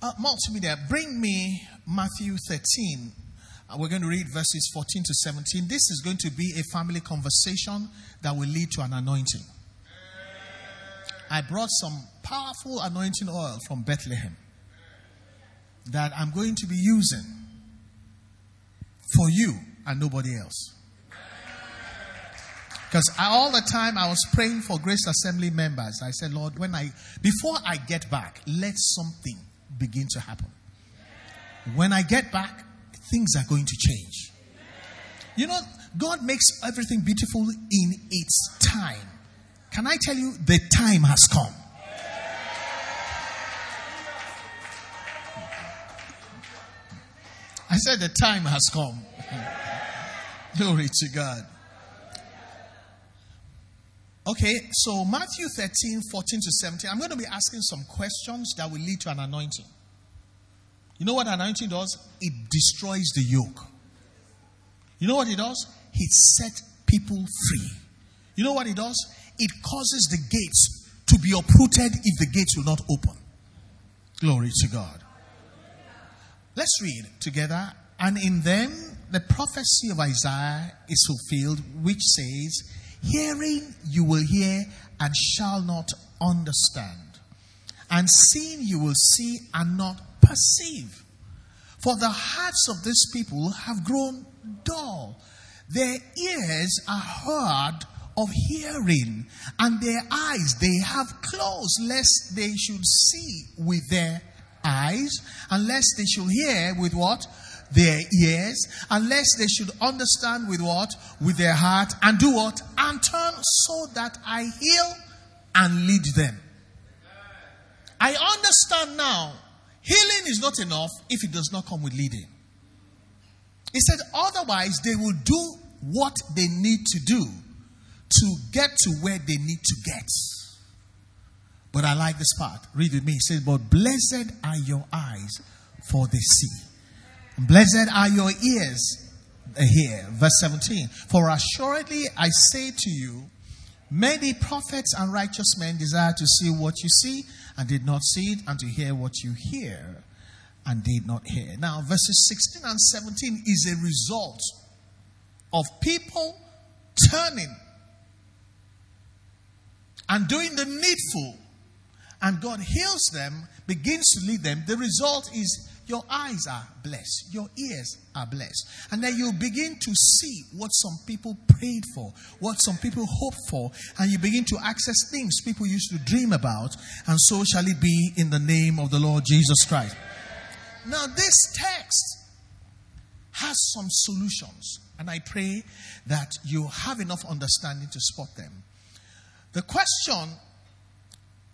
Multimedia, bring me Matthew 13. We're going to read verses 14 to 17. This is going to be a family conversation that will lead to an anointing. I brought some powerful anointing oil from Bethlehem that I'm going to be using for you and nobody else. Because all the time I was praying for Grace Assembly members. I said, Lord, before I get back, let something begin to happen. When I get back, things are going to change. You know, God makes everything beautiful in its time. Can I tell you, the time has come. I said the time has come. Glory to God. Okay, so Matthew 13, 14 to 17. I'm going to be asking some questions that will lead to an anointing. You know what anointing does? It destroys the yoke. You know what it does? It sets people free. You know what it does? It causes the gates to be uprooted if the gates will not open. Glory to God. Let's read together. And in them, the prophecy of Isaiah is fulfilled, which says, hearing you will hear and shall not understand, and seeing you will see and not perceive. For the hearts of this people have grown dull. Their ears are hard of hearing, and their eyes they have closed, lest they should see with their eyes, unless they should hear with what? Their ears, unless they should understand with what? With their heart, and do what? And turn, so that I heal and lead them. I understand now, healing is not enough if it does not come with leading. He said, otherwise they will do what they need to do to get to where they need to get. But I like this part. Read with me. It says, but blessed are your eyes, for they see. Blessed are your ears here. Verse 17. For assuredly I say to you, many prophets and righteous men desire to see what you see and did not see it, and to hear what you hear and did not hear. Now, verses 16 and 17 is a result of people turning and doing the needful, and God heals them, begins to lead them. The result is your eyes are blessed. Your ears are blessed. And then you begin to see what some people prayed for, what some people hoped for, and you begin to access things people used to dream about, and so shall it be in the name of the Lord Jesus Christ. Now, this text has some solutions, and I pray that you have enough understanding to spot them. The question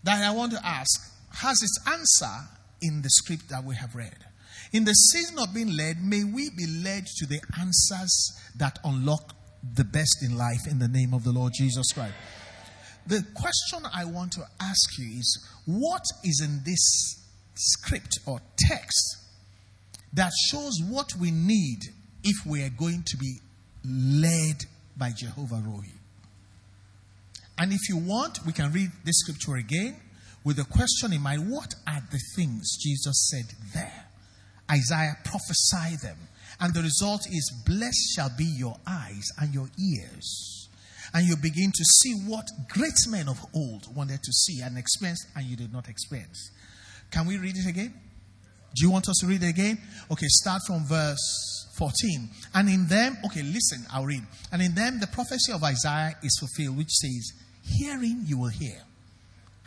that I want to ask has its answer in the script that we have read. In the season of being led, may we be led to the answers that unlock the best in life in the name of the Lord Jesus Christ. The question I want to ask you is, what is in this script or text that shows what we need if we are going to be led by Jehovah Rohi? And if you want, we can read this scripture again with the question in mind, what are the things Jesus said there? Isaiah prophesied them. And the result is, blessed shall be your eyes and your ears. And you begin to see what great men of old wanted to see and experience, and you did not experience. Can we read it again? Do you want us to read it again? Okay, start from verse 14. And in them, okay, listen, I'll read. And in them, the prophecy of Isaiah is fulfilled, which says, hearing you will hear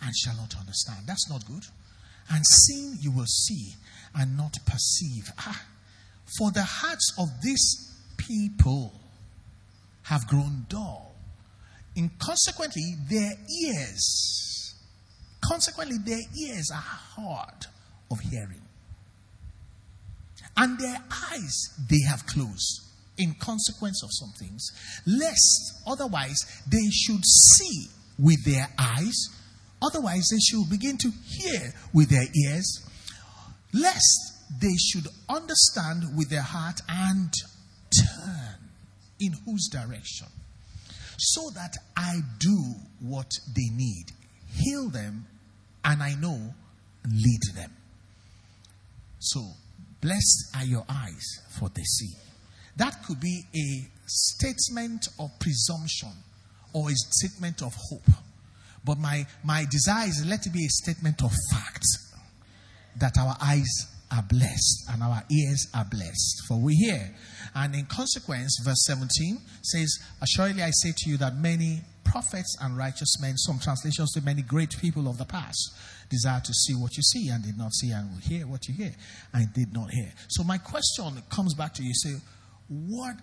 and shall not understand. That's not good. And seeing you will see and not perceive. For the hearts of these people have grown dull. And consequently, their ears are hard of hearing. And their eyes, they have closed in consequence of some things, lest otherwise they should see with their eyes, otherwise they should begin to hear with their ears, lest they should understand with their heart and turn in whose direction, so that I do what they need, heal them, and I know lead them. So, blessed are your eyes, for they see. That could be a statement of presumption or a statement of hope. But my desire is let it be a statement of fact that our eyes are blessed and our ears are blessed, for we hear. And in consequence, verse 17 says, "Assuredly I say to you that many prophets and righteous men," some translations say many great people of the past, "desire to see what you see and did not see, and hear what you hear and did not hear." So my question comes back to you, say, what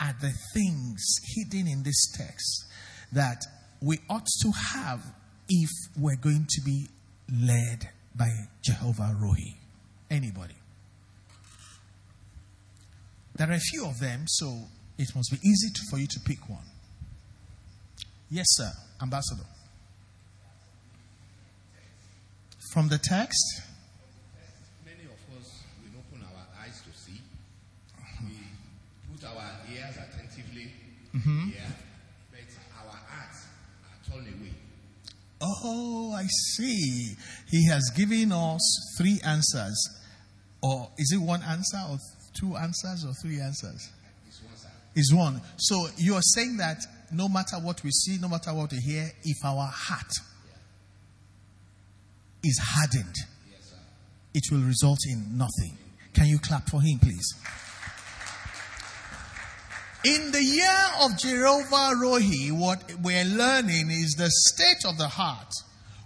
are the things hidden in this text that we ought to have if we're going to be led by Jehovah Rohi? Anybody? There are a few of them, so it must be easy for you to pick one. Yes, sir. Ambassador. From the text? Many of us will open our eyes to see. We put our ears attentively here, but our hearts are torn away. Oh, I see. He has given us three answers. Or is it one answer or two answers or three answers? It's one, sir. It's one. So you are saying that no matter what we see, no matter what we hear, if our heart is hardened, yes, sir, it will result in nothing. Can you clap for him, please? In the year of Jehovah Rohi, what we're learning is the state of the heart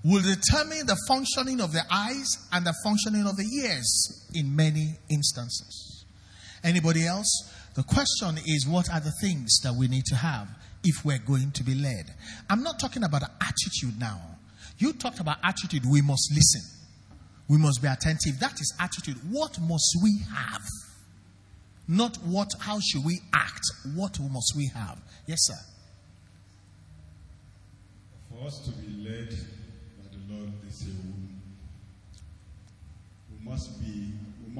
will determine the functioning of the eyes and the functioning of the ears in many instances. Anybody else? The question is, what are the things that we need to have if we're going to be led? I'm not talking about attitude now. You talked about attitude. We must listen. We must be attentive. That is attitude. What must we have? Not what, how should we act? What must we have? Yes, sir. For us to be led by the Lord, they say, we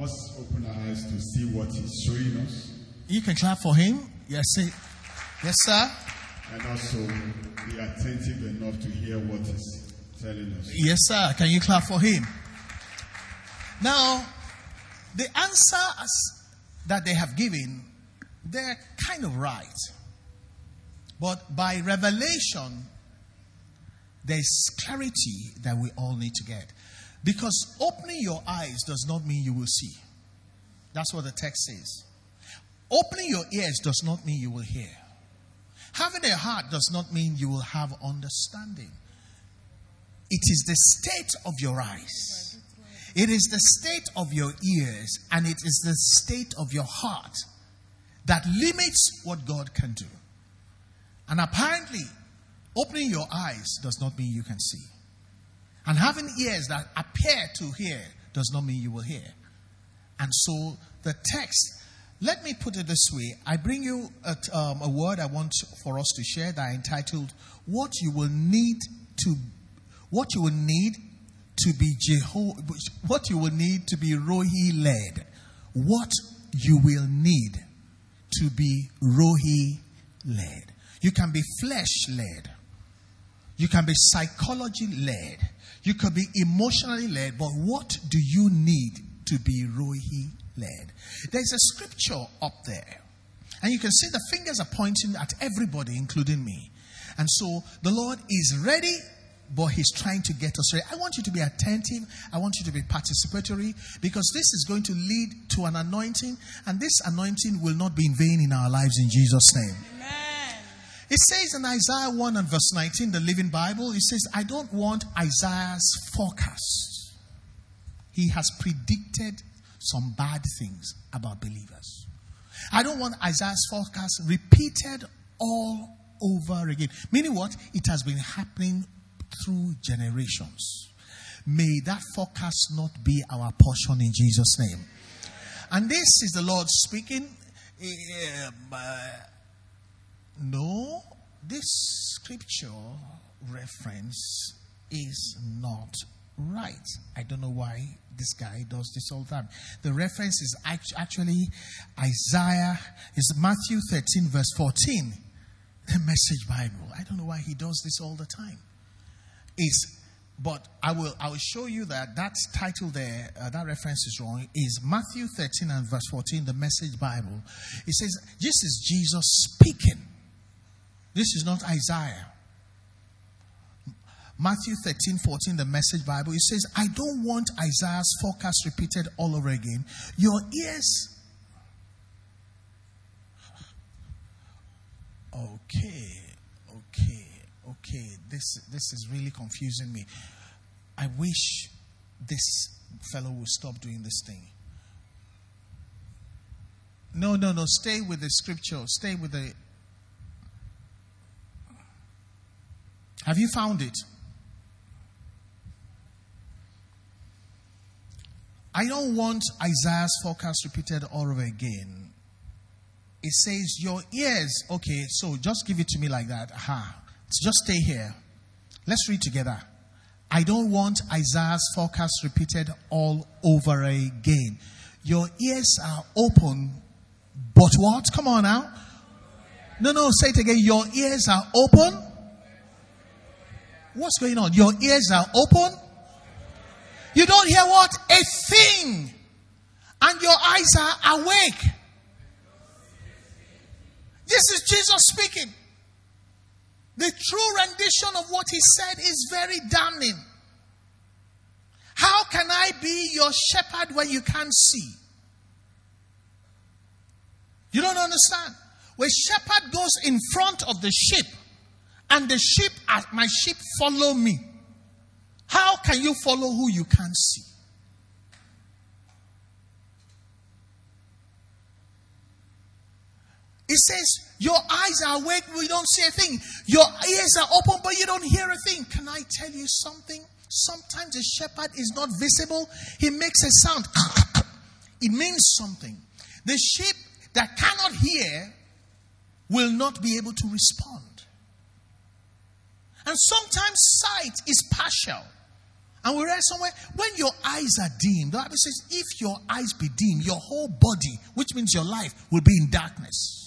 must open our eyes to see what He's showing us. You can clap for him. Yes, sir. Yes, sir. And also be attentive enough to hear what He's telling us. Yes, sir. Can you clap for him? Now, the answers that they have given, they're kind of right. But by revelation, there's clarity that we all need to get. Because opening your eyes does not mean you will see. That's what the text says. Opening your ears does not mean you will hear. Having a heart does not mean you will have understanding. It is the state of your eyes. It is the state of your ears, and it is the state of your heart that limits what God can do. And apparently, opening your eyes does not mean you can see. And having ears that appear to hear does not mean you will hear. And so the text, let me put it this way. I bring you a word I want for us to share that I entitled, what you will need to be Rohi led. What you will need to be Rohi led. You can be flesh led. You can be psychology led. You can be emotionally led. But what do you need to be Rohi led? There's a scripture up there. And you can see the fingers are pointing at everybody, including me. And so the Lord is ready, but He's trying to get us ready. I want you to be attentive. I want you to be participatory, because this is going to lead to an anointing, and this anointing will not be in vain in our lives, in Jesus' name. Amen. It says in Isaiah 1 and verse 19, the Living Bible, it says, I don't want Isaiah's forecast. He has predicted some bad things about believers. I don't want Isaiah's forecast repeated all over again. Meaning what? It has been happening through generations. May that forecast not be our portion, in Jesus' name. And this is the Lord speaking. No, this scripture reference is not right. I don't know why this guy does this all the time. The reference is actually Isaiah, is Matthew 13 verse 14, the Message Bible. I don't know why he does this all the time. Is But I will show you that title there, that reference is wrong, is Matthew 13 and verse 14, the Message Bible. It says, this is Jesus speaking. This is not Isaiah. Matthew 13, 14, the Message Bible. It says, I don't want Isaiah's forecast repeated all over again. Your ears. Okay. This is really confusing me. I wish this fellow would stop doing this thing. No. Stay with the scripture. Stay with the... Have you found it? I don't want Isaiah's forecast repeated all over again. It says, your ears... Okay, so just give it to me like that. Aha. So just stay here. Let's read together. I don't want Isaiah's forecast repeated all over again. Your ears are open, but what? Come on now. No, say it again. Your ears are open. What's going on? Your ears are open. You don't hear what? A thing. And your eyes are awake. This is Jesus speaking. The true rendition of what he said is very damning. How can I be your shepherd when you can't see? You don't understand. When shepherd goes in front of the sheep, and the sheep, my sheep follow me. How can you follow who you can't see? It says, your eyes are awake, we don't see a thing. Your ears are open, but you don't hear a thing. Can I tell you something? Sometimes a shepherd is not visible. He makes a sound. It means something. The sheep that cannot hear will not be able to respond. And sometimes sight is partial. And we read somewhere, when your eyes are dim, the Bible says, if your eyes be dim, your whole body, which means your life, will be in darkness.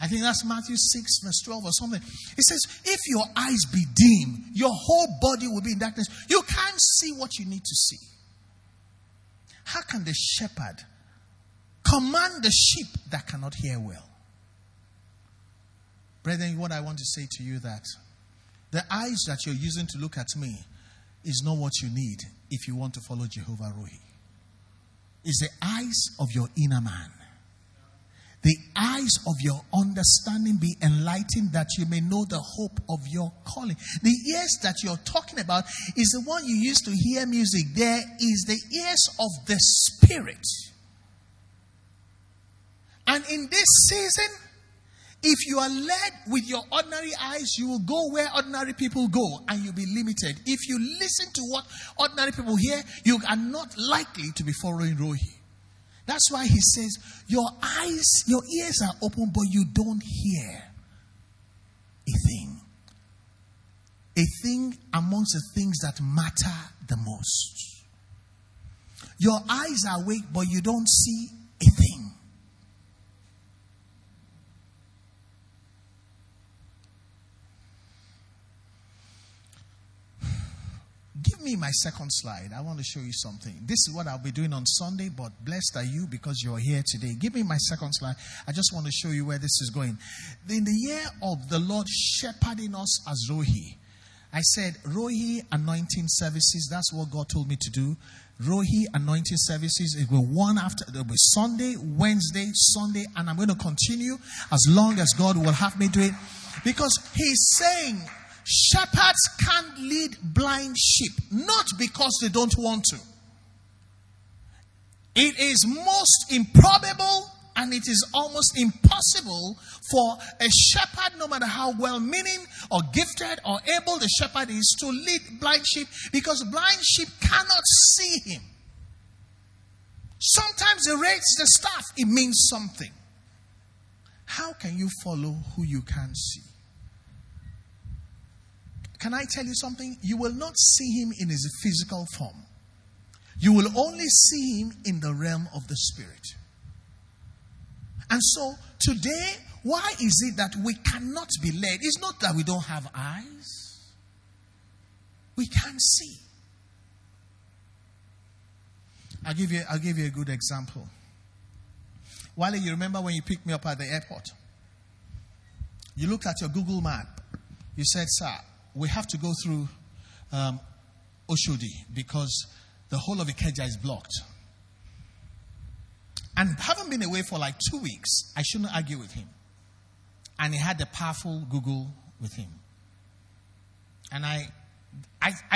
I think that's Matthew 6 verse 12 or something. It says, if your eyes be dim, your whole body will be in darkness. You can't see what you need to see. How can the shepherd command the sheep that cannot hear well? Brethren, what I want to say to you that the eyes that you're using to look at me is not what you need if you want to follow Jehovah Rohi. It's the eyes of your inner man. The eyes of your understanding be enlightened that you may know the hope of your calling. The ears that you're talking about is the one you used to hear music. There is the ears of the Spirit. And in this season, if you are led with your ordinary eyes, you will go where ordinary people go and you'll be limited. If you listen to what ordinary people hear, you are not likely to be following Rohi. That's why he says, your ears are open, but you don't hear a thing. A thing amongst the things that matter the most. Your eyes are awake, but you don't see a thing. Give me my second slide. I want to show you something. This is what I'll be doing on Sunday, but blessed are you because you're here today. Give me my second slide. I just want to show you where this is going. In the year of the Lord shepherding us as Rohi, I said Rohi anointing services. That's what God told me to do. Rohi anointing services. It will one after, it will be Sunday, Wednesday, Sunday, and I'm going to continue as long as God will have me do it. Because he's saying, shepherds can't lead blind sheep, not because they don't want to. It is most improbable and it is almost impossible for a shepherd, no matter how well-meaning or gifted or able the shepherd is, to lead blind sheep because blind sheep cannot see him. Sometimes he raises the staff, it means something. How can you follow who you can't see? Can I tell you something? You will not see him in his physical form. You will only see him in the realm of the Spirit. And so today, why is it that we cannot be led? It's not that we don't have eyes. We can't see. I'll give you a good example. Wale, you remember when you picked me up at the airport? You looked at your Google map. You said, sir, we have to go through Oshodi because the whole of Ikeja is blocked. And having been away for like 2 weeks, I shouldn't argue with him. And he had a powerful Google with him. And I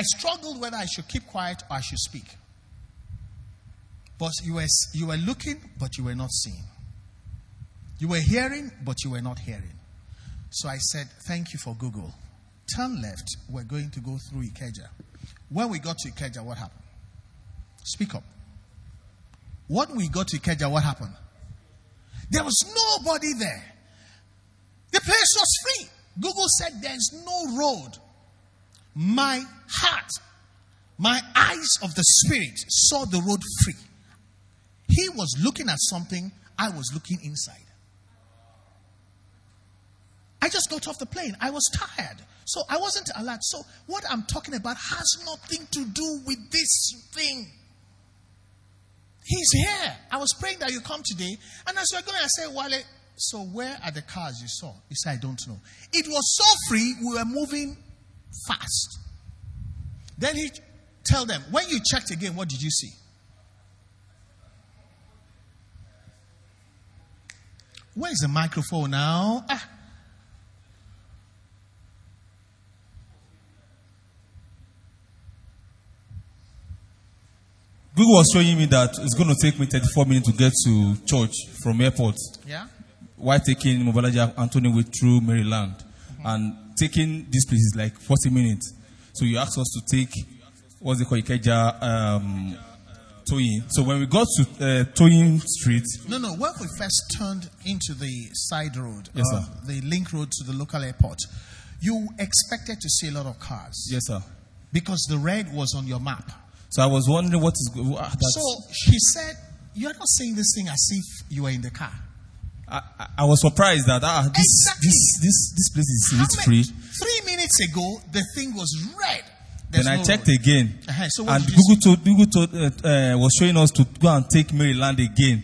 struggled whether I should keep quiet or I should speak. But you were looking, but you were not seeing. You were hearing, but you were not hearing. So I said, thank you for Google. Turn left. We're going to go through Ikeja. When we got to Ikeja, what happened? Speak up. When we got to Ikeja, what happened? There was nobody there. The place was free. Google said there's no road. My heart, my eyes of the spirit saw the road free. He was looking at something. I was looking inside. I just got off the plane. I was tired. So I wasn't alert. So what I'm talking about has nothing to do with this thing. He's here. I was praying that you come today. And as you're going, I say, Wale, so where are the cars you saw? He said, I don't know. It was so free, we were moving fast. Then he tell them, when you checked again, what did you see? Where's the microphone now? Ah. Google was showing me that it's going to take me 34 minutes to get to church from airport. Yeah. While taking Mobolaji Anthony Way through Maryland. Mm-hmm. And taking this place is like 40 minutes. So you asked us to take, what's it called, Ikeja, Toyin. So when we got to Toyin Street. No, when we first turned into the side road, yes, the link road to the local airport, you expected to see a lot of cars. Yes, sir. Because the red was on your map. So I was wondering what is going on. So she said, you're not saying this thing as if you were in the car. I was surprised that this place is free. 3 minutes ago, the thing was red. There's then I checked road. Again. Uh-huh. So and Google was showing us to go and take Maryland again.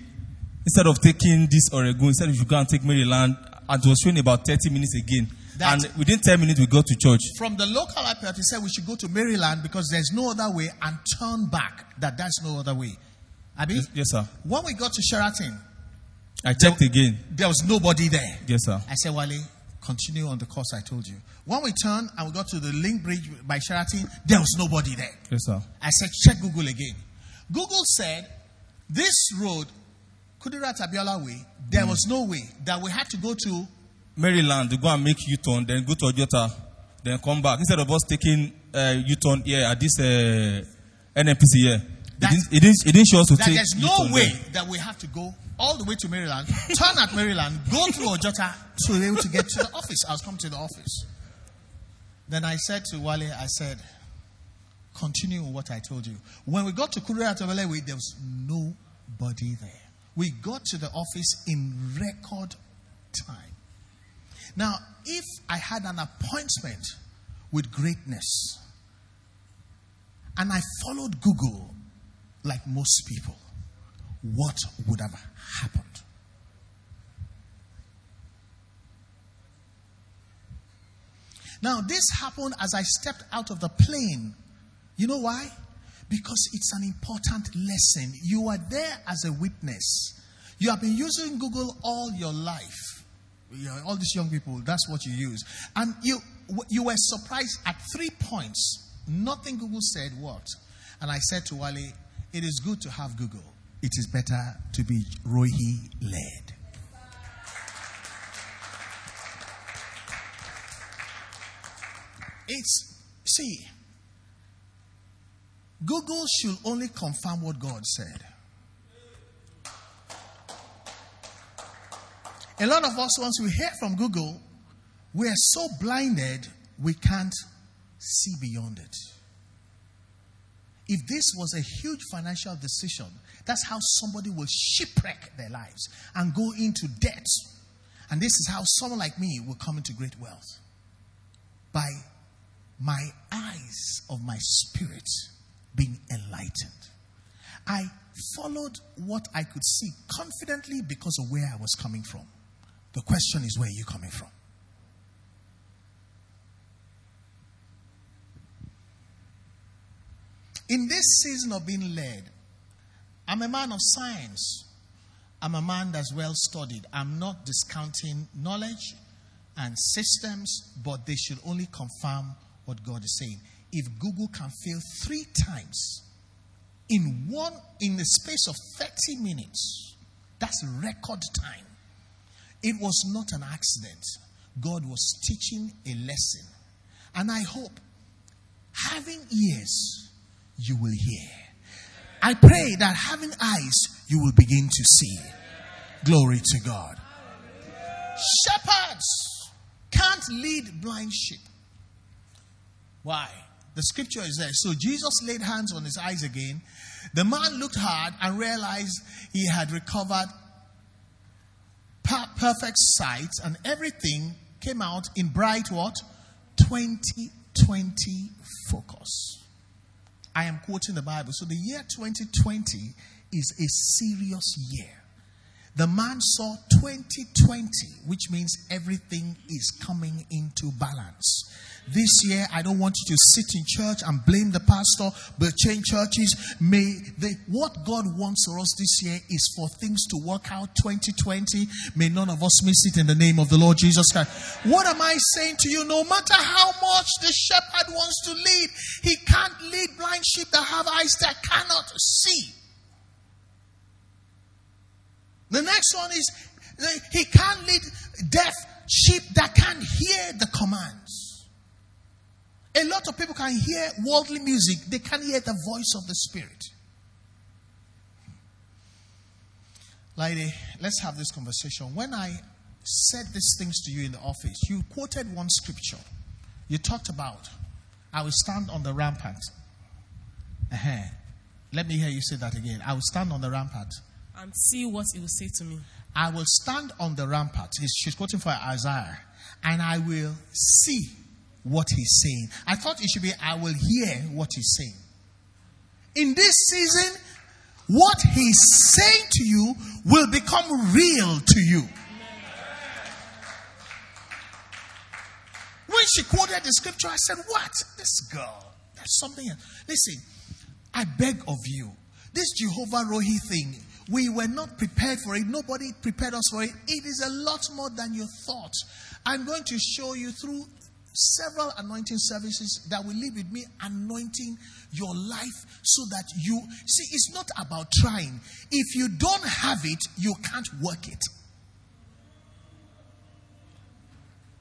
Instead of taking this Oregon, instead you go and take Maryland, and it was showing about 30 minutes again. That and within 10 minutes, we got to church. From the local airport, he said we should go to Maryland because there's no other way and turn back. That's no other way. Abi? Yes, sir. When we got to Sheraton, I checked again. There was nobody there. Yes, sir. I said, Wale, continue on the course I told you. When we turned and we got to the link bridge by Sheraton, there was nobody there. Yes, sir. I said, check Google again. Google said, this road, Kudirat Abiola Way, there was no way that we had to go to Maryland, to go and make U-turn, then go to Ojota, then come back. Instead of us taking U-turn here at this NMPC here, it didn't show us to take there's no way there. That we have to go all the way to Maryland, turn at Maryland, go through Ojota to be able to get to the office. I was coming to the office. Then I said to Wale, continue what I told you. When we got to Kure Atobele Way, there was nobody there. We got to the office in record time. Now, if I had an appointment with greatness and I followed Google like most people, what would have happened? Now, this happened as I stepped out of the plane. You know why? Because it's an important lesson. You are there as a witness. You have been using Google all your life. All these young people, that's what you use. And you were surprised at 3 points. Nothing Google said worked. And I said to Wale, it is good to have Google. It is better to be Rohi led. Google should only confirm what God said. A lot of us, once we hear from Google, we are so blinded we can't see beyond it. If this was a huge financial decision, that's how somebody will shipwreck their lives and go into debt. And this is how someone like me will come into great wealth. By my eyes of my spirit being enlightened. I followed what I could see confidently because of where I was coming from. The question is, where are you coming from? In this season of being led, I'm a man of science. I'm a man that's well studied. I'm not discounting knowledge and systems, but they should only confirm what God is saying. If Google can fail 3 times in the space of 30 minutes, that's record time. It was not an accident. God was teaching a lesson. And I hope, having ears, you will hear. I pray that having eyes, you will begin to see. Glory to God. Shepherds can't lead blind sheep. Why? The scripture is there. So Jesus laid hands on his eyes again. The man looked hard and realized he had recovered perfect sight, and everything came out in bright what? 2020 focus. I am quoting the Bible. So the year 2020 is a serious year. The man saw 2020, which means everything is coming into balance. This year, I don't want you to sit in church and blame the pastor, but change churches. What God wants for us this year is for things to work out 2020. May none of us miss it in the name of the Lord Jesus Christ. What am I saying to you? No matter how much the shepherd wants to lead, he can't lead blind sheep that have eyes that cannot see. The next one is, he can't lead deaf sheep that can't hear the commands. A lot of people can hear worldly music. They can't hear the voice of the Spirit. Lady, let's have this conversation. When I said these things to you in the office, you quoted one scripture. You talked about, I will stand on the rampart. Let me hear you say that again. I will stand on the rampart. And see what he will say to me. I will stand on the rampart. She's quoting for Isaiah. And I will see what he's saying. I thought it should be, I will hear what he's saying. In this season, what he's saying to you will become real to you. When she quoted the scripture, I said, what? This girl. That's something else. Listen, I beg of you. This Jehovah Rohi thing, we were not prepared for it. Nobody prepared us for it. It is a lot more than you thought. I'm going to show you through several anointing services that will live with me, anointing your life so that you... See, it's not about trying. If you don't have it, you can't work it.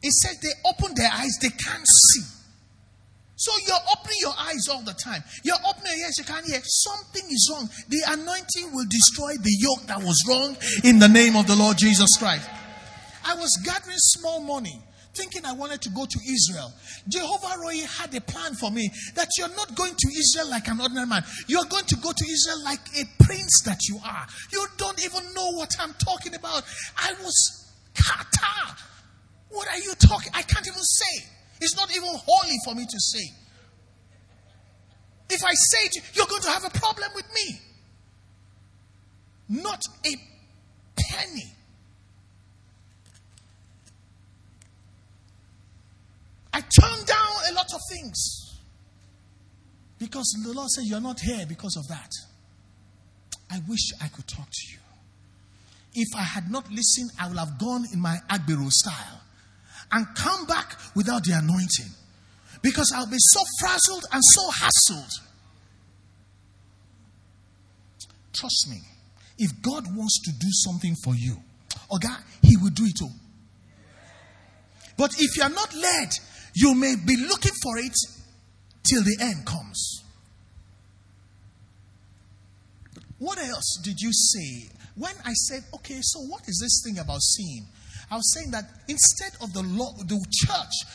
It says they open their eyes, they can't see. So you're opening your eyes all the time. You're opening your ears, you can't hear. Something is wrong. The anointing will destroy the yoke that was wrong in the name of the Lord Jesus Christ. I was gathering small money, thinking I wanted to go to Israel. Jehovah Rohi had a plan for me that you're not going to Israel like an ordinary man. You're going to go to Israel like a prince that you are. You don't even know what I'm talking about. I was kata. What are you talking? I can't even say. It's not even holy for me to say. If I say it, you're going to have a problem with me. Not a penny. I turned down a lot of things. Because the Lord says you're not here because of that. I wish I could talk to you. If I had not listened, I would have gone in my Agbero style. And come back without the anointing. Because I'll be so frazzled and so hassled. Trust me. If God wants to do something for you, Oga, he will do it all. But if you are not led, you may be looking for it till the end comes. What else did you say? When I said, okay, so what is this thing about seeing? I was saying that instead of the church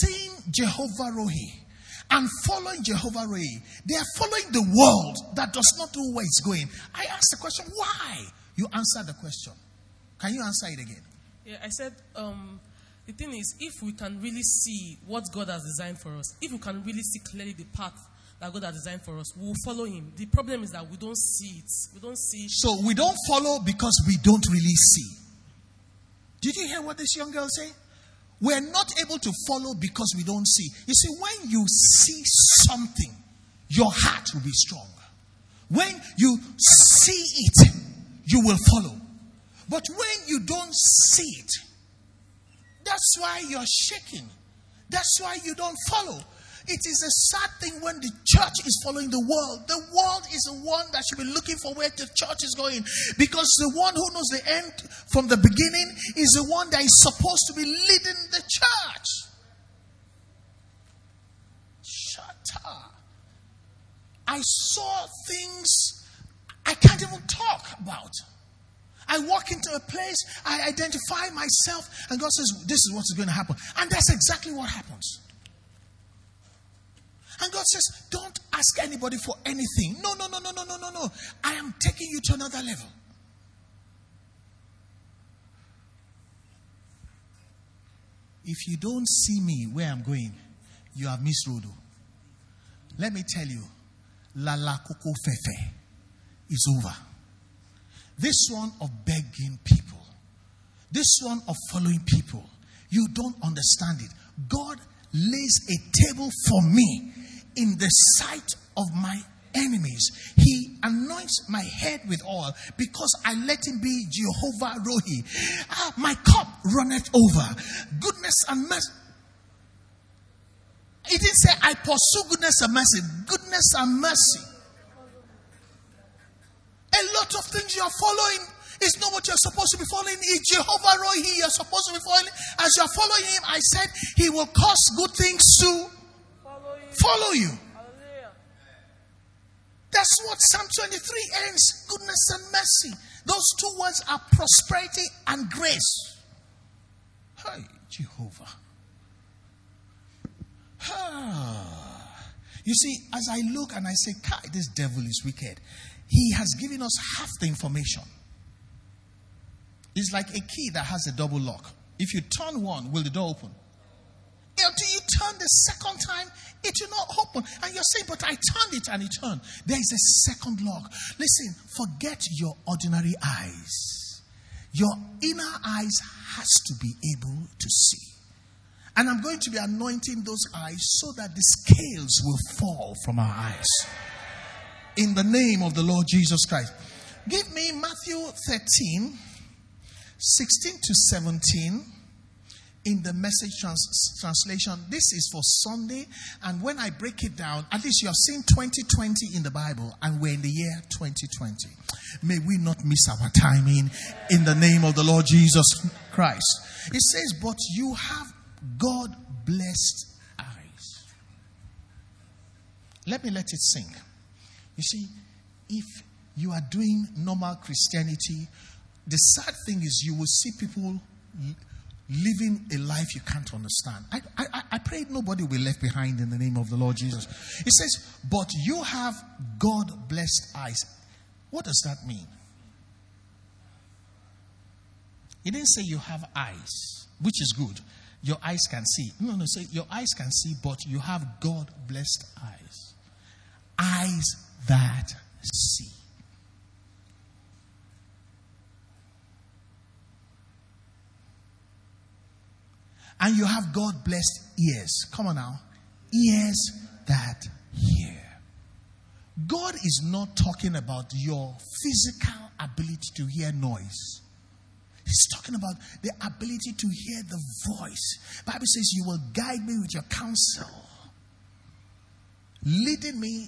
seeing Jehovah Rohi and following Jehovah Rohi, they are following the world that does not know where it's going. I asked the question, why? You answered the question. Can you answer it again? Yeah, I said, The thing is, if we can really see what God has designed for us, if we can really see clearly the path that God has designed for us, we will follow him. The problem is that we don't see it. We don't see it. So we don't follow because we don't really see. Did you hear what this young girl said? We're not able to follow because we don't see. You see, when you see something, your heart will be strong. When you see it, you will follow. But when you don't see it, that's why you're shaking. That's why you don't follow. It is a sad thing when the church is following the world. The world is the one that should be looking for where the church is going. Because the one who knows the end from the beginning is the one that is supposed to be leading the church. Shatter. I saw things I can't even talk about. I walk into a place, I identify myself, and God says, this is what is going to happen. And that's exactly what happens. And God says, don't ask anybody for anything. No. I am taking you to another level. If you don't see me where I'm going, you have missed road. Let me tell you, Lala Koko Fefe is over. This one of begging people. This one of following people. You don't understand it. God lays a table for me in the sight of my enemies. He anoints my head with oil because I let him be Jehovah Rohi. My cup runneth over. Goodness and mercy. He didn't say I pursue goodness and mercy. Goodness and mercy. A lot of things you are following is not what you're supposed to be following. It's Jehovah Rohi you're supposed to be following. As you're following him, I said, he will cause good things to follow you. Hallelujah. That's what Psalm 23 ends. Goodness and mercy. Those two words are prosperity and grace. Hey, Jehovah. You see, as I look and I say, Kai, this devil is wicked. He has given us half the information. It's like a key that has a double lock. If you turn one, will the door open? Until you turn the second time, it will not open. And you're saying, but I turned it and it turned. There is a second lock. Listen, forget your ordinary eyes. Your inner eyes has to be able to see. And I'm going to be anointing those eyes so that the scales will fall from our eyes. In the name of the Lord Jesus Christ. Give me Matthew 13, 16 to 17 in the Message translation. This is for Sunday. And when I break it down, at least you have seen 2020 in the Bible. And we're in the year 2020. May we not miss our timing in the name of the Lord Jesus Christ. It says, but you have God-blessed eyes. Let me let it sink. You see, if you are doing normal Christianity, the sad thing is you will see people living a life you can't understand. I pray nobody will be left behind in the name of the Lord Jesus. It says, but you have God-blessed eyes. What does that mean? It didn't say you have eyes, which is good. Your eyes can see. No, say your eyes can see, but you have God-blessed eyes. Eyes that see. And you have God-blessed ears. Come on now. Ears that hear. God is not talking about your physical ability to hear noise. He's talking about the ability to hear the voice. Bible says, you will guide me with your counsel, leading me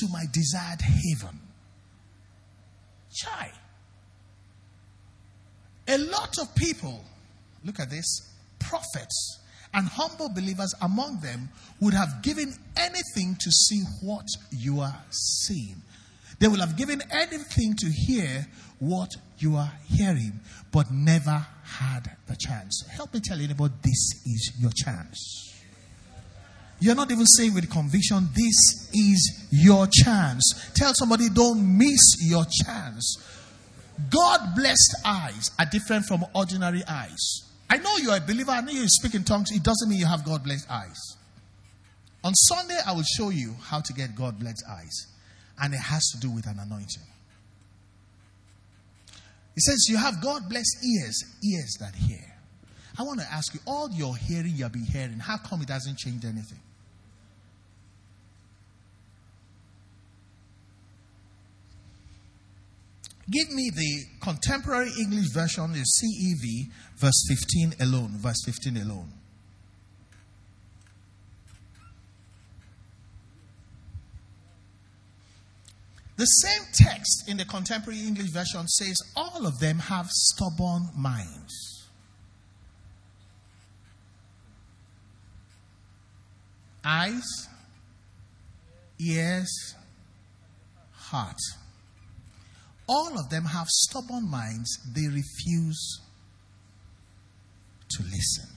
to my desired haven. Chai. A lot of people, look at this, prophets and humble believers among them would have given anything to see what you are seeing. They will have given anything to hear what you are hearing, but never had the chance. Help me tell anybody, this is your chance. You're not even saying with conviction, this is your chance. Tell somebody, don't miss your chance. God-blessed eyes are different from ordinary eyes. I know you're a believer. I know you speak in tongues. It doesn't mean you have God-blessed eyes. On Sunday, I will show you how to get God-blessed eyes. And it has to do with an anointing. It says you have God-blessed ears. Ears that hear. I want to ask you, all your hearing you've been hearing, how come it hasn't changed anything? Give me the contemporary English version, the CEV, verse 15 alone. Verse 15 alone. The same text in the contemporary English version says, all of them have stubborn minds. Eyes, ears, heart. All of them have stubborn minds. They refuse to listen.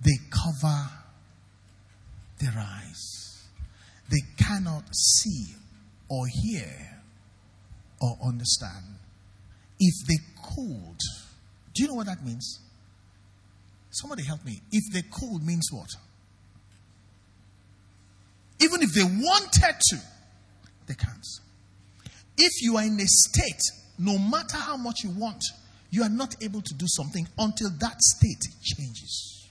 They cover their eyes. They cannot see or hear or understand. If they could, do you know what that means? Somebody help me. If they could means what? Even if they wanted to, they can't. If you are in a state, no matter how much you want, you are not able to do something until that state changes.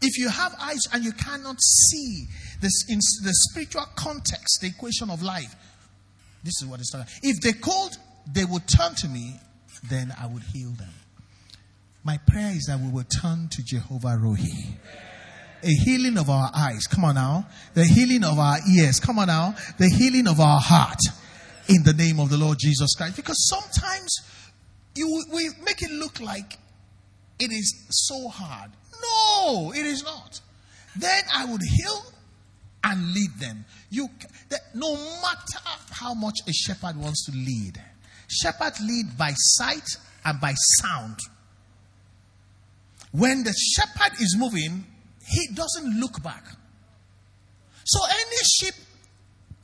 If you have eyes and you cannot see this in the spiritual context, the equation of life, this is what it's talking about. If they called, they would turn to me, then I would heal them. My prayer is that we will turn to Jehovah Rohi. A healing of our eyes, come on now. The healing of our ears, come on now. The healing of our heart. In the name of the Lord Jesus Christ. Because sometimes we make it look like it is so hard. No, it is not. Then I would heal and lead them. No matter how much a shepherd wants to lead. Shepherds lead by sight and by sound. When the shepherd is moving, he doesn't look back. So any sheep...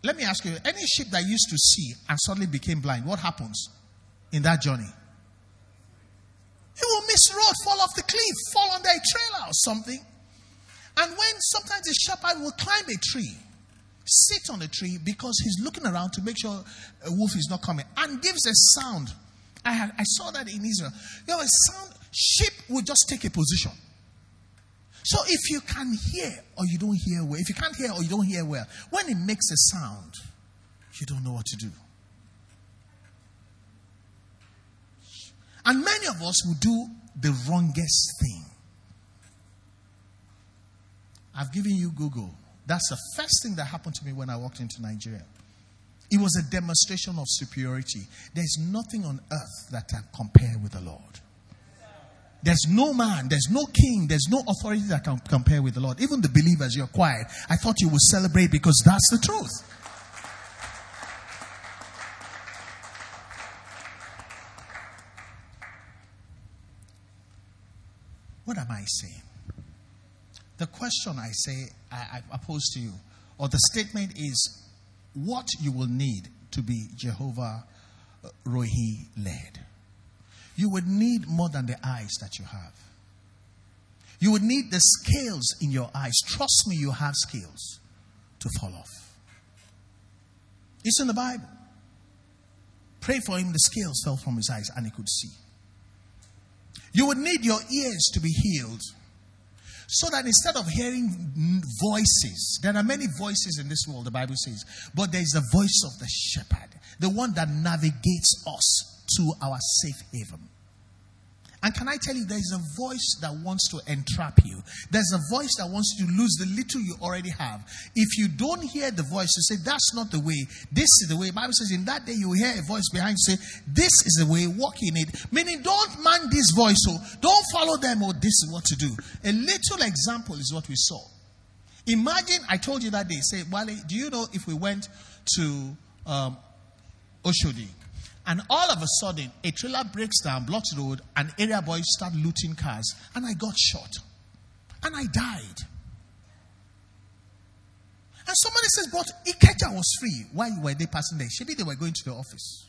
Let me ask you, any sheep that used to see and suddenly became blind, what happens in that journey? It will miss road, fall off the cliff, fall under a trailer or something. And when sometimes the shepherd will climb a tree, sit on a tree because he's looking around to make sure a wolf is not coming, and gives a sound. I saw that in Israel. You know, a sound, sheep will just take a position. So if you can hear or you don't hear well, if you can't hear or you don't hear well, when it makes a sound, you don't know what to do. And many of us will do the wrongest thing. I've given you Google. That's the first thing that happened to me when I walked into Nigeria. It was a demonstration of superiority. There's nothing on earth that can compare with the Lord. There's no man, there's no king, there's no authority that can compare with the Lord. Even the believers, you're quiet. I thought you would celebrate because that's the truth. What am I saying? The question I pose to you, or the statement is, what you will need to be Jehovah Rohi led. You would need more than the eyes that you have. You would need the scales in your eyes. Trust me, you have scales to fall off. It's in the Bible. Pray for him, the scales fell from his eyes and he could see. You would need your ears to be healed so that instead of hearing voices, there are many voices in this world, the Bible says, but there is the voice of the shepherd, the one that navigates us to our safe haven. And can I tell you, there's a voice that wants to entrap you. There's a voice that wants you to lose the little you already have. If you don't hear the voice, you say, that's not the way. This is the way. The Bible says, in that day you will hear a voice behind you say, this is the way, walk in it. Meaning, don't mind this voice. Oh, don't follow them. Oh, this is what to do. A little example is what we saw. Imagine, I told you that day, say, Wale, do you know if we went to Oshodi? And all of a sudden, a trailer breaks down, blocks the road, and area boys start looting cars. And I got shot. And I died. And somebody says, but Ikeja was free. Why were they passing there? Maybe they were going to the office.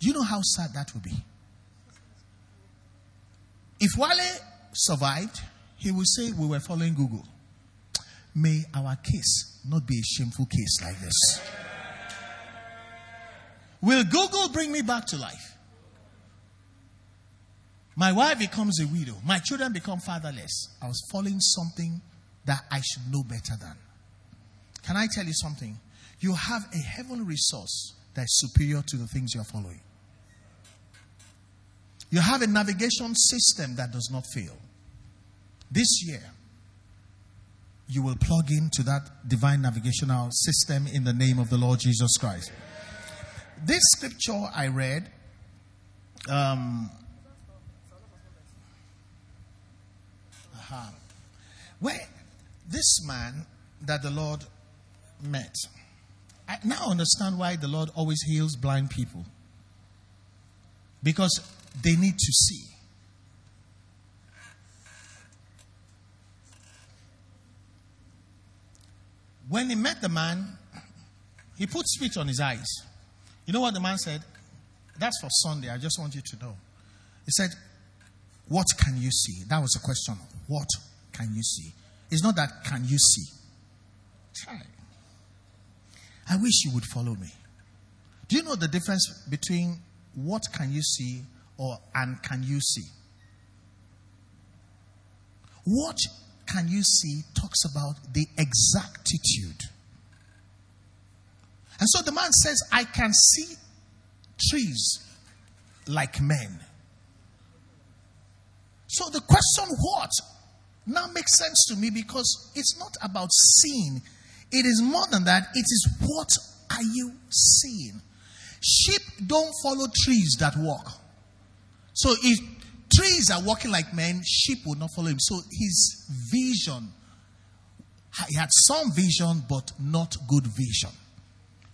Do you know how sad that would be? If Wale survived, he will say we were following Google. May our case not be a shameful case like this. Will Google bring me back to life? My wife becomes a widow. My children become fatherless. I was following something that I should know better than. Can I tell you something? You have a heavenly resource that is superior to the things you are following. You have a navigation system that does not fail. This year, you will plug into that divine navigational system in the name of the Lord Jesus Christ. This scripture I read, where this man that the Lord met, I now understand why the Lord always heals blind people. Because they need to see. When he met the man, he put spit on his eyes. You know what the man said? That's for Sunday. I just want you to know. He said, "What can you see?" That was the question. What can you see? It's not that can you see. Try. I wish you would follow me. Do you know the difference between what can you see or and can you see? What can you see talks about the exactitude. And so the man says, I can see trees like men. So the question what now makes sense to me, because it's not about seeing. It is more than that. It is what are you seeing? Sheep don't follow trees that walk. So if trees are walking like men, sheep would not follow him. So his vision, he had some vision, but not good vision.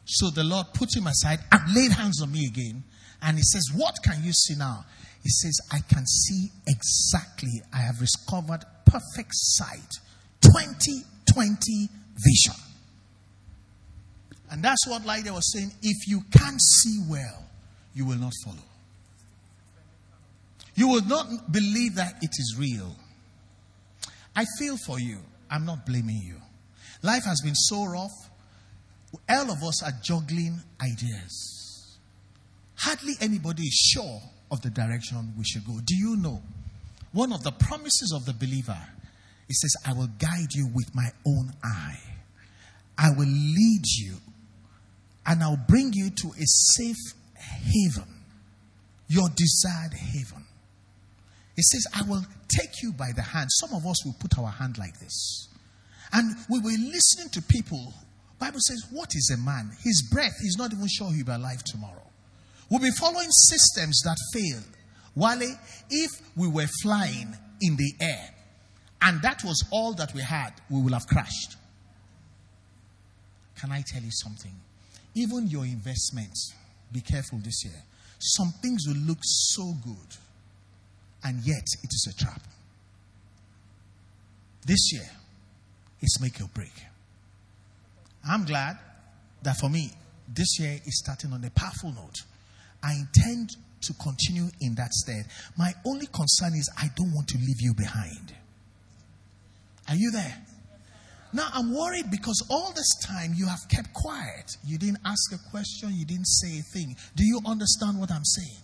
So the Lord put him aside and laid hands on me again. And he says, what can you see now? He says, I can see exactly. I have discovered perfect sight. 20/20 vision. And that's what Lydia was saying. If you can't see well, you will not follow. You will not believe that it is real. I feel for you. I'm not blaming you. Life has been so rough. All of us are juggling ideas. Hardly anybody is sure of the direction we should go. Do you know? One of the promises of the believer, it says, I will guide you with my own eye. I will lead you and I'll bring you to a safe haven, your desired haven. It says, I will take you by the hand. Some of us will put our hand like this. And we were listening to people. Bible says, what is a man? His breath, he's not even sure he'll be alive tomorrow. We'll be following systems that fail. Wale, if we were flying in the air and that was all that we had, we will have crashed. Can I tell you something? Even your investments, be careful this year. Some things will look so good, and yet it is a trap. This year, it's make or break. I'm glad that for me, this year is starting on a powerful note. I intend to continue in that stead. My only concern is I don't want to leave you behind. Are you there? Now, I'm worried because all this time you have kept quiet. You didn't ask a question. You didn't say a thing. Do you understand what I'm saying?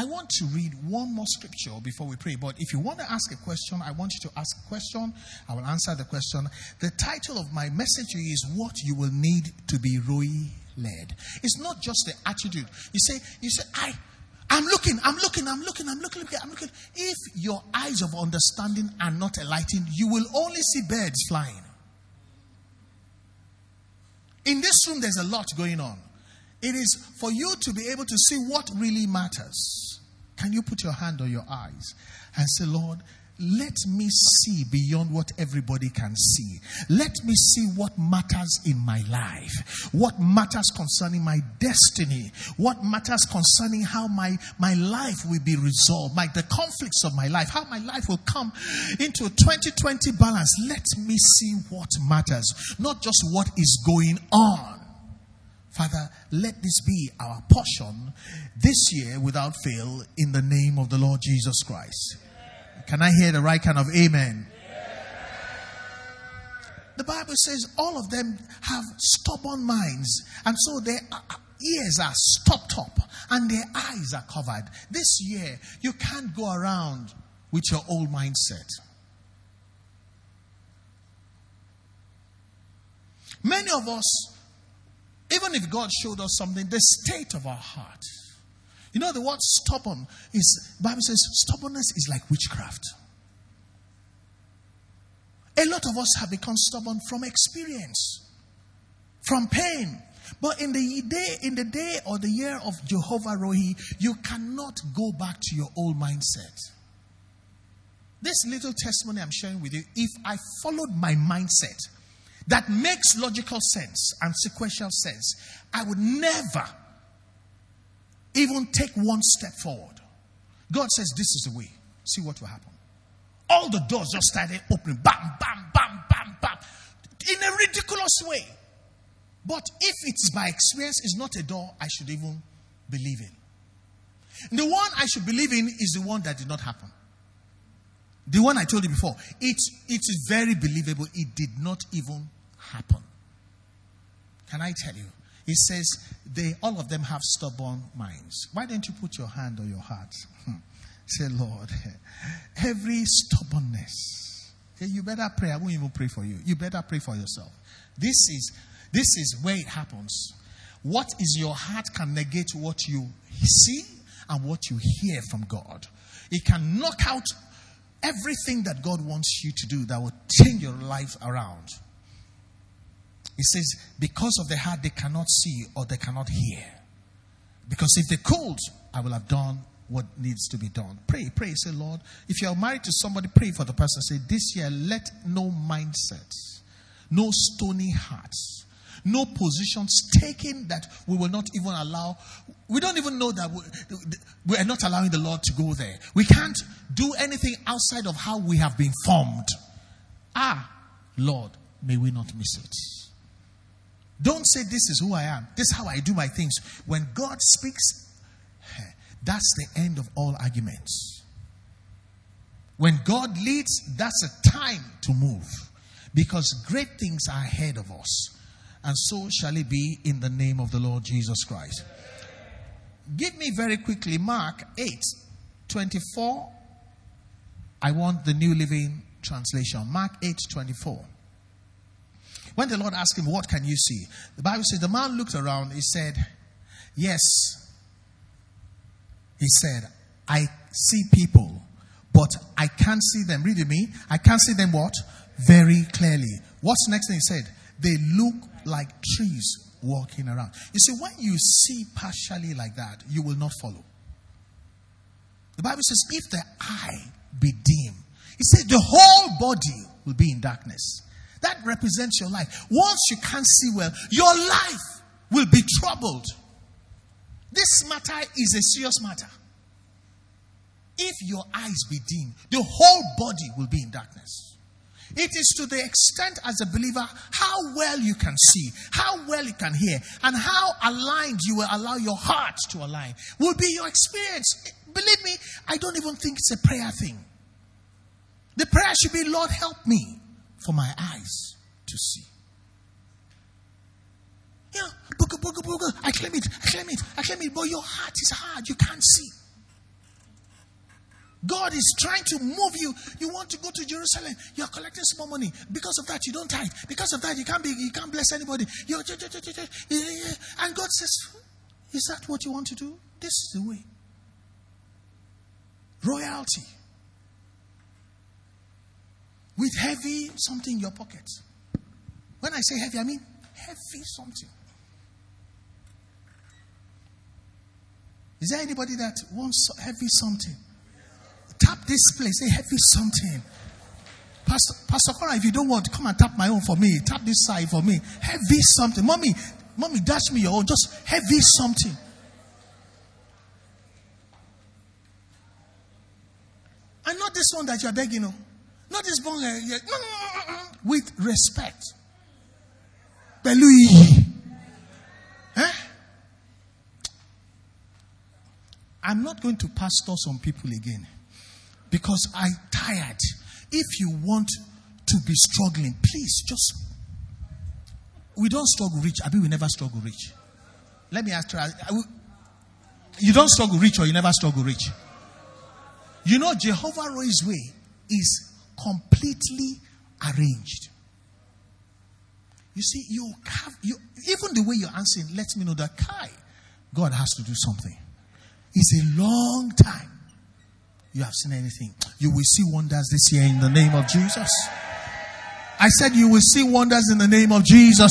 I want to read one more scripture before we pray. But if you want to ask a question, I want you to ask a question. I will answer the question. The title of my message to you is What You Will Need to Be Rohi-Led. It's not just the attitude. You say, I'm looking. If your eyes of understanding are not enlightened, you will only see birds flying. In this room, there's a lot going on. It is for you to be able to see what really matters. Can you put your hand on your eyes and say, Lord, let me see beyond what everybody can see. Let me see what matters in my life. What matters concerning my destiny. What matters concerning how my life will be resolved. The conflicts of my life. How my life will come into a 20/20 balance. Let me see what matters. Not just what is going on. Father, Let this be our portion this year without fail in the name of the Lord Jesus Christ. Can I hear the right kind of amen? The Bible says all of them have stubborn minds, and so their ears are stopped up and their eyes are covered. This year, you can't go around with your old mindset. Many of us, even if God showed us something, the state of our heart. You know, the word stubborn is, the Bible says, stubbornness is like witchcraft. A lot of us have become stubborn from experience, from pain. But in the day or the year of Jehovah Rohi, you cannot go back to your old mindset. This little testimony I'm sharing with you, if I followed my mindset that makes logical sense and sequential sense, I would never even take one step forward. God says, this is the way. See what will happen. All the doors just started opening. Bam, bam, bam, bam, bam. In a ridiculous way. But if it's by experience, it's not a door I should even believe in. The one I should believe in is the one that did not happen. The one I told you before. It is very believable. It did not even happen. Can I tell you? It says, all of them have stubborn minds. Why don't you put your hand on your heart? Say, Lord, every stubbornness. Hey, you better pray. I won't even pray for you. You better pray for yourself. This is where it happens. What is your heart can negate what you see and what you hear from God. It can knock out everything that God wants you to do that will change your life around. It says, because of the heart they cannot see or they cannot hear. Because if they could, I will have done what needs to be done. Pray. Say, Lord, if you are married to somebody, pray for the person. Say, this year, let no mindset, no stony hearts, no positions taken that we will not even allow. We don't even know that we are not allowing the Lord to go there. We can't do anything outside of how we have been formed. Lord, may we not miss it. Don't say, this is who I am. This is how I do my things. When God speaks, that's the end of all arguments. When God leads, that's a time to move. Because great things are ahead of us. And so shall it be in the name of the Lord Jesus Christ. Give me very quickly Mark 8:24. I want the New Living Translation. Mark 8:24. When the Lord asked him, what can you see? The Bible says the man looked around. He said, yes. He said, I see people, but I can't see them. Read with me. I can't see them what? Very clearly. What's the next thing he said? They look like trees walking around. You see, when you see partially like that, you will not follow. The Bible says, if the eye be dim, it says the whole body will be in darkness. That represents your life. Once you can't see well, your life will be troubled. This matter is a serious matter. If your eyes be dim, the whole body will be in darkness. It is to the extent as a believer how well you can see, how well you can hear, and how aligned you will allow your heart to align will be your experience. Believe me, I don't even think it's a prayer thing. The prayer should be, Lord, help me for my eyes to see. You know, booga, I claim it. But your heart is hard. You can't see. God is trying to move you. You want to go to Jerusalem. You're collecting small money. Because of that, you don't tithe. Because of that, you can't bless anybody. And God says, is that what you want to do? This is the way. Royalty. With heavy something in your pocket. When I say heavy, I mean heavy something. Is there anybody that wants heavy something? Tap this place. Say heavy something. Pastor Cora, if you don't want, come and tap my own for me. Tap this side for me. Heavy something. Mommy, dash me your own. Just heavy something. And not this one that you're begging on. Not this one. With respect. Belui. I'm not going to pastor some people again because I'm tired. If you want to be struggling, please just... We don't struggle rich. I mean, we never struggle rich. Let me ask you. You don't struggle rich or you never struggle rich. You know, Jehovah Rohi's way is completely arranged. You see, you have, even the way you're answering lets me know that Kai, God has to do something. It's a long time you have seen anything. You will see wonders this year in the name of Jesus. I said you will see wonders in the name of Jesus.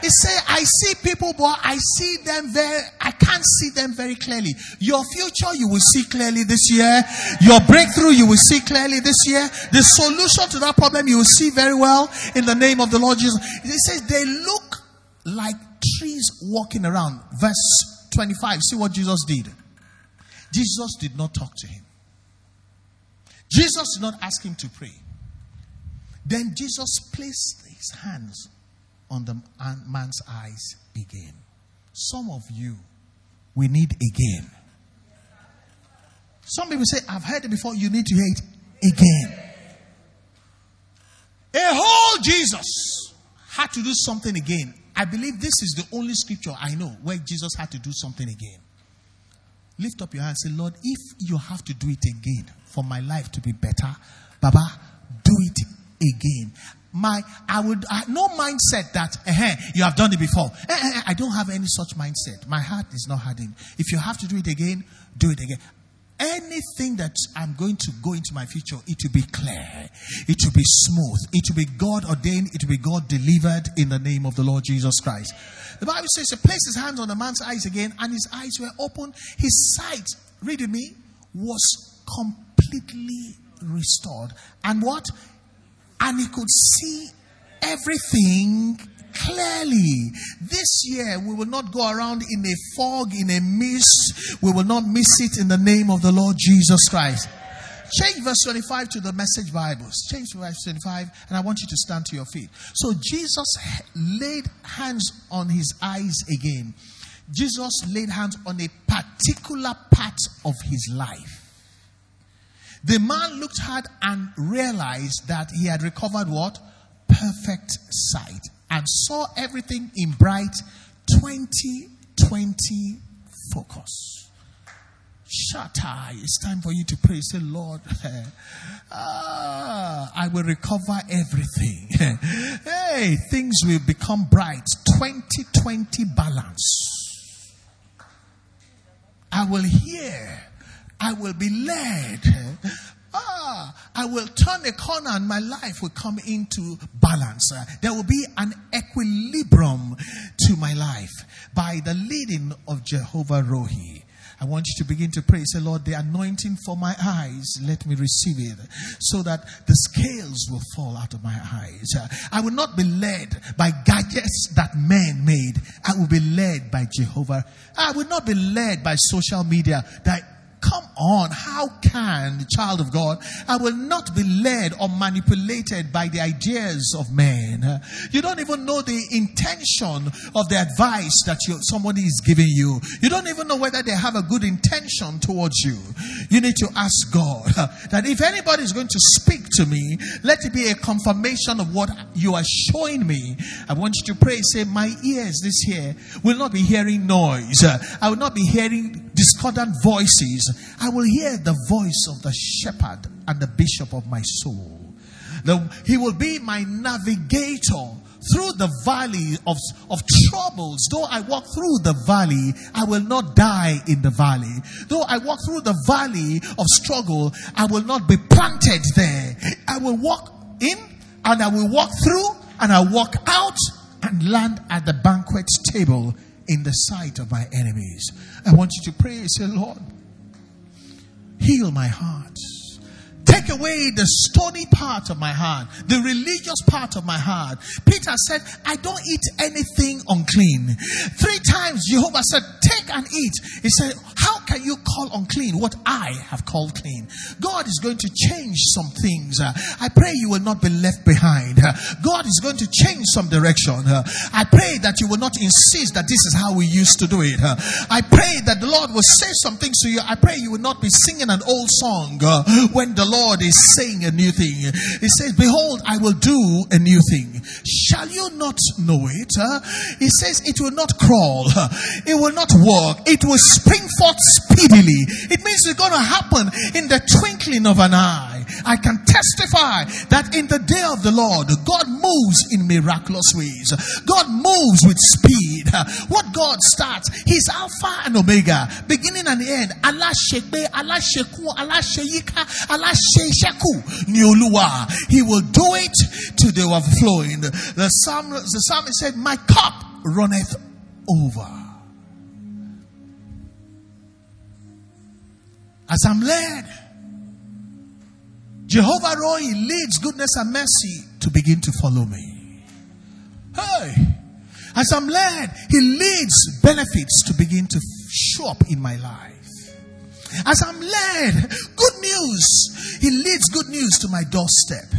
He said, I see people, but I can't see them very clearly. Your future, you will see clearly this year. Your breakthrough, you will see clearly this year. The solution to that problem, you will see very well in the name of the Lord Jesus. He says, they look like trees walking around. Verse 25, see what Jesus did. Jesus did not talk to him. Jesus did not ask him to pray. Then Jesus placed his hands on the man's eyes again. Some of you, we need again. Some people say, I've heard it before. You need to hear it again. A whole Jesus had to do something again. I believe this is the only scripture I know where Jesus had to do something again. Lift up your hand and say, Lord, if you have to do it again for my life to be better, Baba, do it again. No mindset that you have done it before. I don't have any such mindset. My heart is not hardened. If you have to do it again, do it again. Anything that I'm going to go into my future, it will be clear. It will be smooth. It will be God ordained. It will be God delivered in the name of the Lord Jesus Christ. The Bible says he placed his hands on the man's eyes again, and his eyes were open. His sight, read with me, was completely restored. And what? And he could see everything clearly. This year, we will not go around in a fog, in a mist. We will not miss it in the name of the Lord Jesus Christ. Change verse 25 to the Message Bibles. Change verse 25, and I want you to stand to your feet. So Jesus laid hands on his eyes again. Jesus laid hands on a particular part of his life. The man looked hard and realized that he had recovered what? Perfect sight. And saw everything in bright 20/20 focus. Shatai, it's time for you to pray. Say, Lord, I will recover everything. Hey, things will become bright. 20/20 balance. I will hear. I will be led. I will turn a corner and my life will come into balance. There will be an equilibrium to my life by the leading of Jehovah Rohi. I want you to begin to pray. Say, Lord, the anointing for my eyes, let me receive it so that the scales will fall out of my eyes. I will not be led by gadgets that men made. I will be led by Jehovah. I will not be led by social media that... Come on, how can the child of God? I will not be led or manipulated by the ideas of men. You don't even know the intention of the advice that somebody is giving you. You don't even know whether they have a good intention towards you. You need to ask God that if anybody is going to speak to me, let it be a confirmation of what you are showing me. I want you to pray, say, my ears this year will not be hearing noise. I will not be hearing discordant voices. I will hear the voice of the shepherd and the bishop of my soul. He will be my navigator through the valley of troubles. Though I walk through the valley, I will not die in the valley. Though I walk through the valley of struggle, I will not be planted there. I will walk in and I will walk through and I walk out and land at the banquet table in the sight of my enemies. I want you to pray. Say, Lord, heal my heart. Take away the stony part of my heart, the religious part of my heart. Peter said, I don't eat anything unclean. 3 times Jehovah said, take and eat. He said, how can you call unclean what I have called clean? God is going to change some things. I pray you will not be left behind. God is going to change some direction. I pray that you will not insist that this is how we used to do it. I pray that the Lord will say some things to you. I pray you will not be singing an old song when the Lord is saying a new thing. He says, behold, I will do a new thing. Shall you not know it? He says, it will not crawl. It will not walk. It will spring forth speedily. It means it's going to happen in the twinkling of an eye. I can testify that in the day of the Lord, God moves in miraculous ways. God moves with speed. What God starts, He's Alpha and Omega, beginning and end. Allah Shekbe, Allah Sheku, Allah Sheyika, Allah Sheishaku, Nioluwa. He will do it to the overflowing. The psalmist said, my cup runneth over. As I'm led, Jehovah Rohi leads goodness and mercy to begin to follow me. Hey, as I'm led, He leads benefits to begin to show up in my life. As I'm led, good news, He leads good news to my doorstep.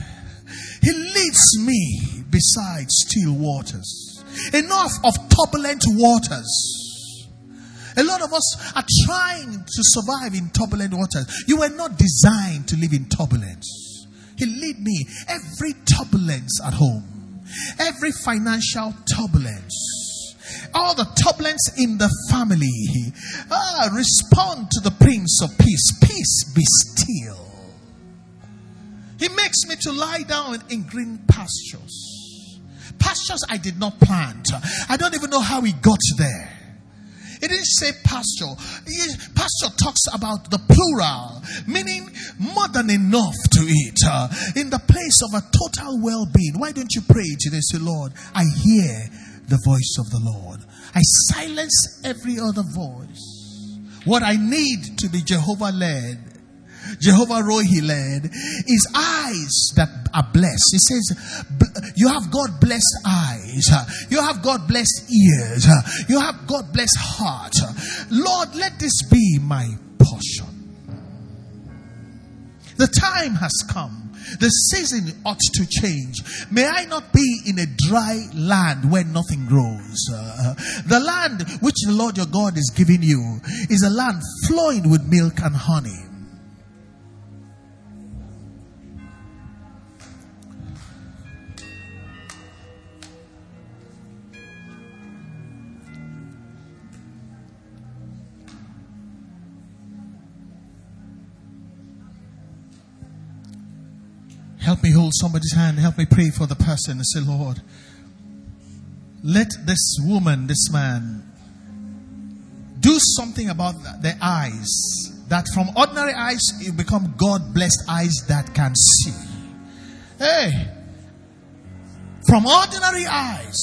He leads me beside still waters. Enough of turbulent waters. A lot of us are trying to survive in turbulent waters. You were not designed to live in turbulence. He lead me. Every turbulence at home. Every financial turbulence. All the turbulence in the family. Respond to the Prince of Peace. Peace be still. He makes me to lie down in green pastures. Pastures I did not plant. I don't even know how He got there. It didn't say pasture. Pasture talks about the plural, meaning more than enough to eat. In the place of a total well-being. Why don't you pray today? Say, Lord, I hear the voice of the Lord. I silence every other voice. What I need to be Jehovah-led, Jehovah Rohi led, is eyes that are blessed. He says, you have God blessed eyes. You have God blessed ears. You have God blessed heart. Lord, let this be my portion. The time has come. The season ought to change. May I not be in a dry land where nothing grows. The land which the Lord your God is giving you is a land flowing with milk and honey. Help me hold somebody's hand. Help me pray for the person and say, Lord, let this woman, this man, do something about their eyes. That from ordinary eyes, you become God-blessed eyes that can see. Hey! From ordinary eyes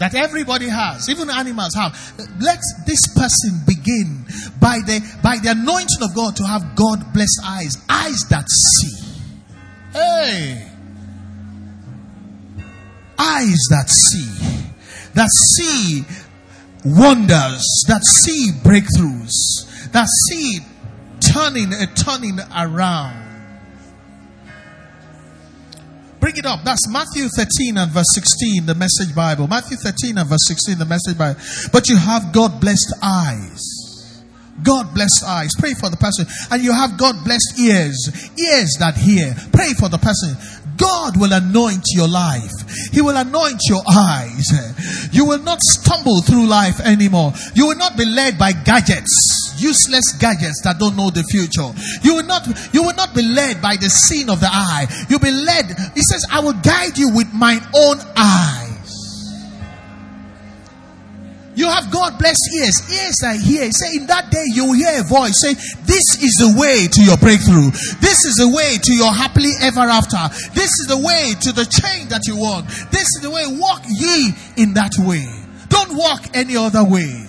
that everybody has, even animals have, let this person begin by the anointing of God to have God-blessed eyes. Eyes that see. Hey, eyes that see wonders, that see breakthroughs, that see turning around. Bring it up. That's Matthew 13 and verse 16, the Message Bible. Matthew 13 and verse 16, the Message Bible. But you have God-blessed eyes. God-blessed eyes. Pray for the person. And you have God-blessed ears. Ears that hear. Pray for the person. God will anoint your life. He will anoint your eyes. You will not stumble through life anymore. You will not be led by gadgets. Useless gadgets that don't know the future. You will not be led by the sin of the eye. You'll be led. He says, I will guide you with mine own eye. You have God blessed ears. Ears that hear. Say, in that day you will hear a voice saying, this is the way to your breakthrough. This is the way to your happily ever after. This is the way to the change that you want. This is the way. Walk ye in that way. Don't walk any other way.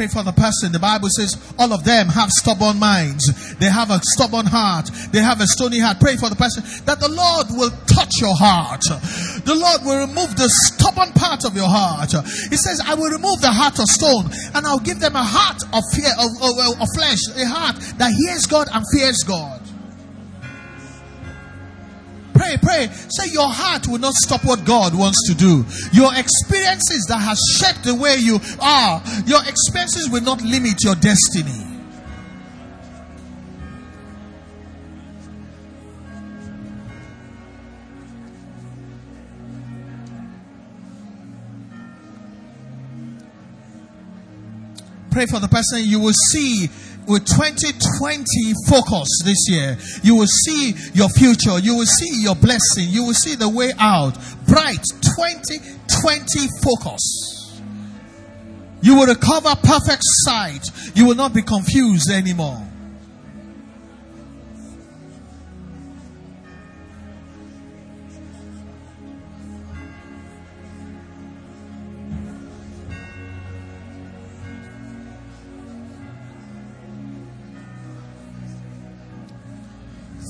pray for the person. The Bible says all of them have stubborn minds. They have a stubborn heart. They have a stony heart. Pray for the person that the Lord will touch your heart. The Lord will remove the stubborn part of your heart. He says, I will remove the heart of stone and I'll give them a heart of fear, of flesh, a heart that hears God and fears God. Pray. Say your heart will not stop what God wants to do. Your experiences that has shaped the way you are, your experiences will not limit your destiny. Pray for the person. You will see with 2020 focus this year, you will see your future, you will see your blessing, you will see the way out. Bright 2020 focus. You will recover perfect sight. You will not be confused anymore.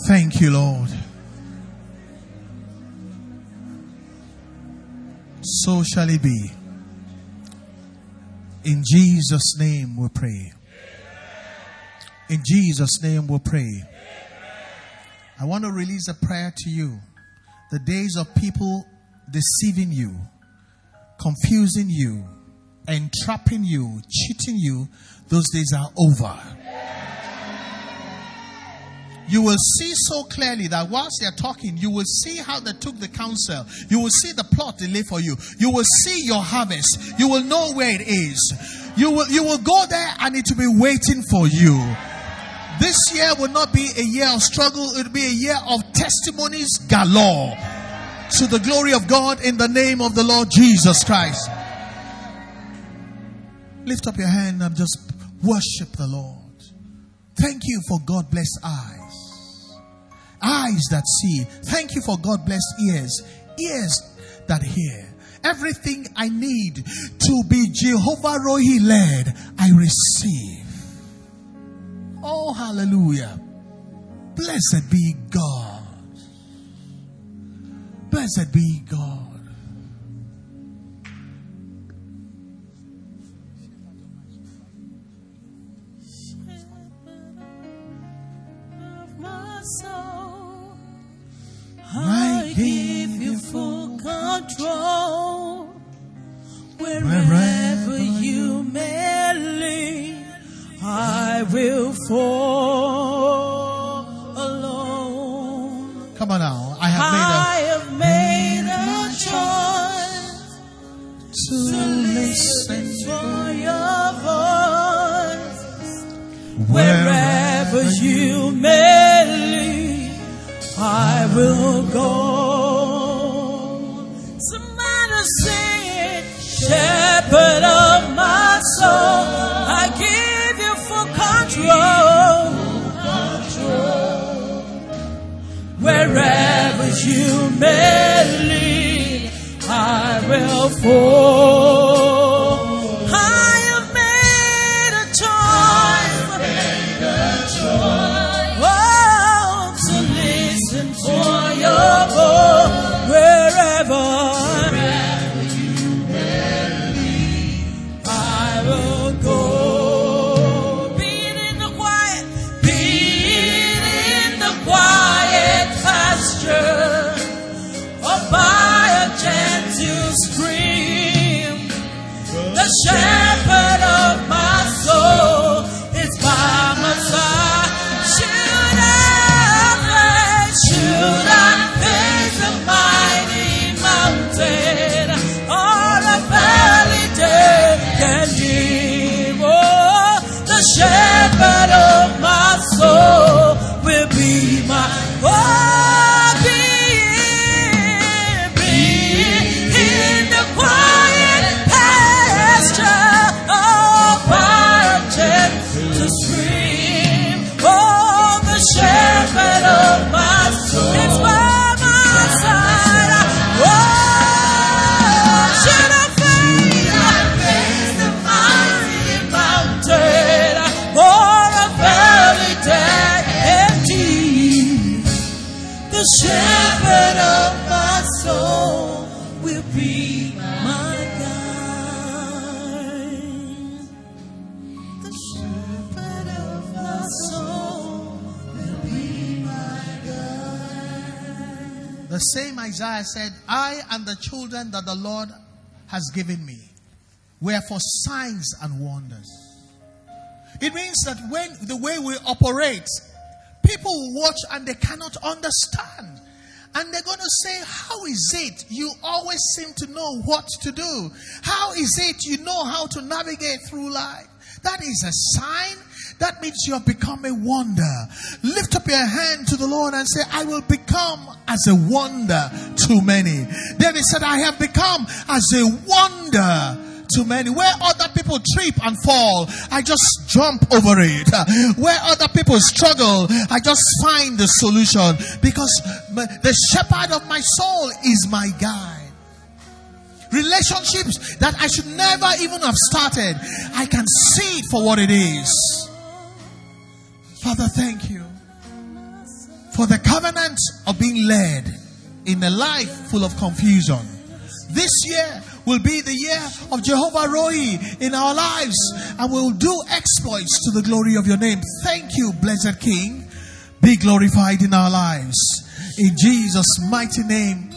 Thank you, Lord. So shall it be. In Jesus' name we pray. In Jesus' name we pray. I want to release a prayer to you. The days of people deceiving you, confusing you, entrapping you, cheating you, those days are over. You will see so clearly that whilst they are talking, you will see how they took the counsel. You will see the plot they lay for you. You will see your harvest. You will know where it is. You will go there and it will be waiting for you. This year will not be a year of struggle. It will be a year of testimonies galore to the glory of God in the name of the Lord Jesus Christ. Lift up your hand and just worship the Lord. Thank you for God bless eyes. Eyes that see. Thank you for God bless ears. Ears that hear. Everything I need to be Jehovah Rohi led, I receive. Oh, hallelujah. Blessed be God. Blessed be God. I give you full control wherever you may lead. I will fall alone. Come on now, I have made a choice to listen for your voice wherever you may lead. I will go. Somebody say, Shepherd of my soul, I give you full control. Wherever you may lead, I will follow. I have made a choice. Wherever you may lead, I will go. Be it in the quiet pasture, or by a gentle stream. shepherd of my soul will be my guide. The shepherd of my soul will be my guide. The same Isaiah said, I and the children that the Lord has given me were for signs and wonders. It means that when the way we operate, people watch and they cannot understand. And they're going to say, how is it you always seem to know what to do? How is it you know how to navigate through life? That is a sign. That means you have become a wonder. Lift up your hand to the Lord and say, I will become as a wonder to many. David said, I have become as a wonder to many. Where other people trip and fall, I just jump over it. Where other people struggle, I just find the solution, because the shepherd of my soul is my guide. Relationships that I should never even have started, I can see it for what it is. Father, thank you for the covenant of being led in a life full of confusion. This year will be the year of Jehovah Rohi in our lives, and we'll do exploits to the glory of your name. Thank you, blessed King. Be glorified in our lives. In Jesus' mighty name,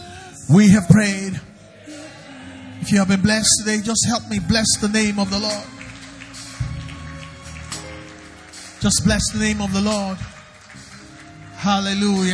we have prayed. If you have been blessed today, just help me bless the name of the Lord. Just bless the name of the Lord. Hallelujah.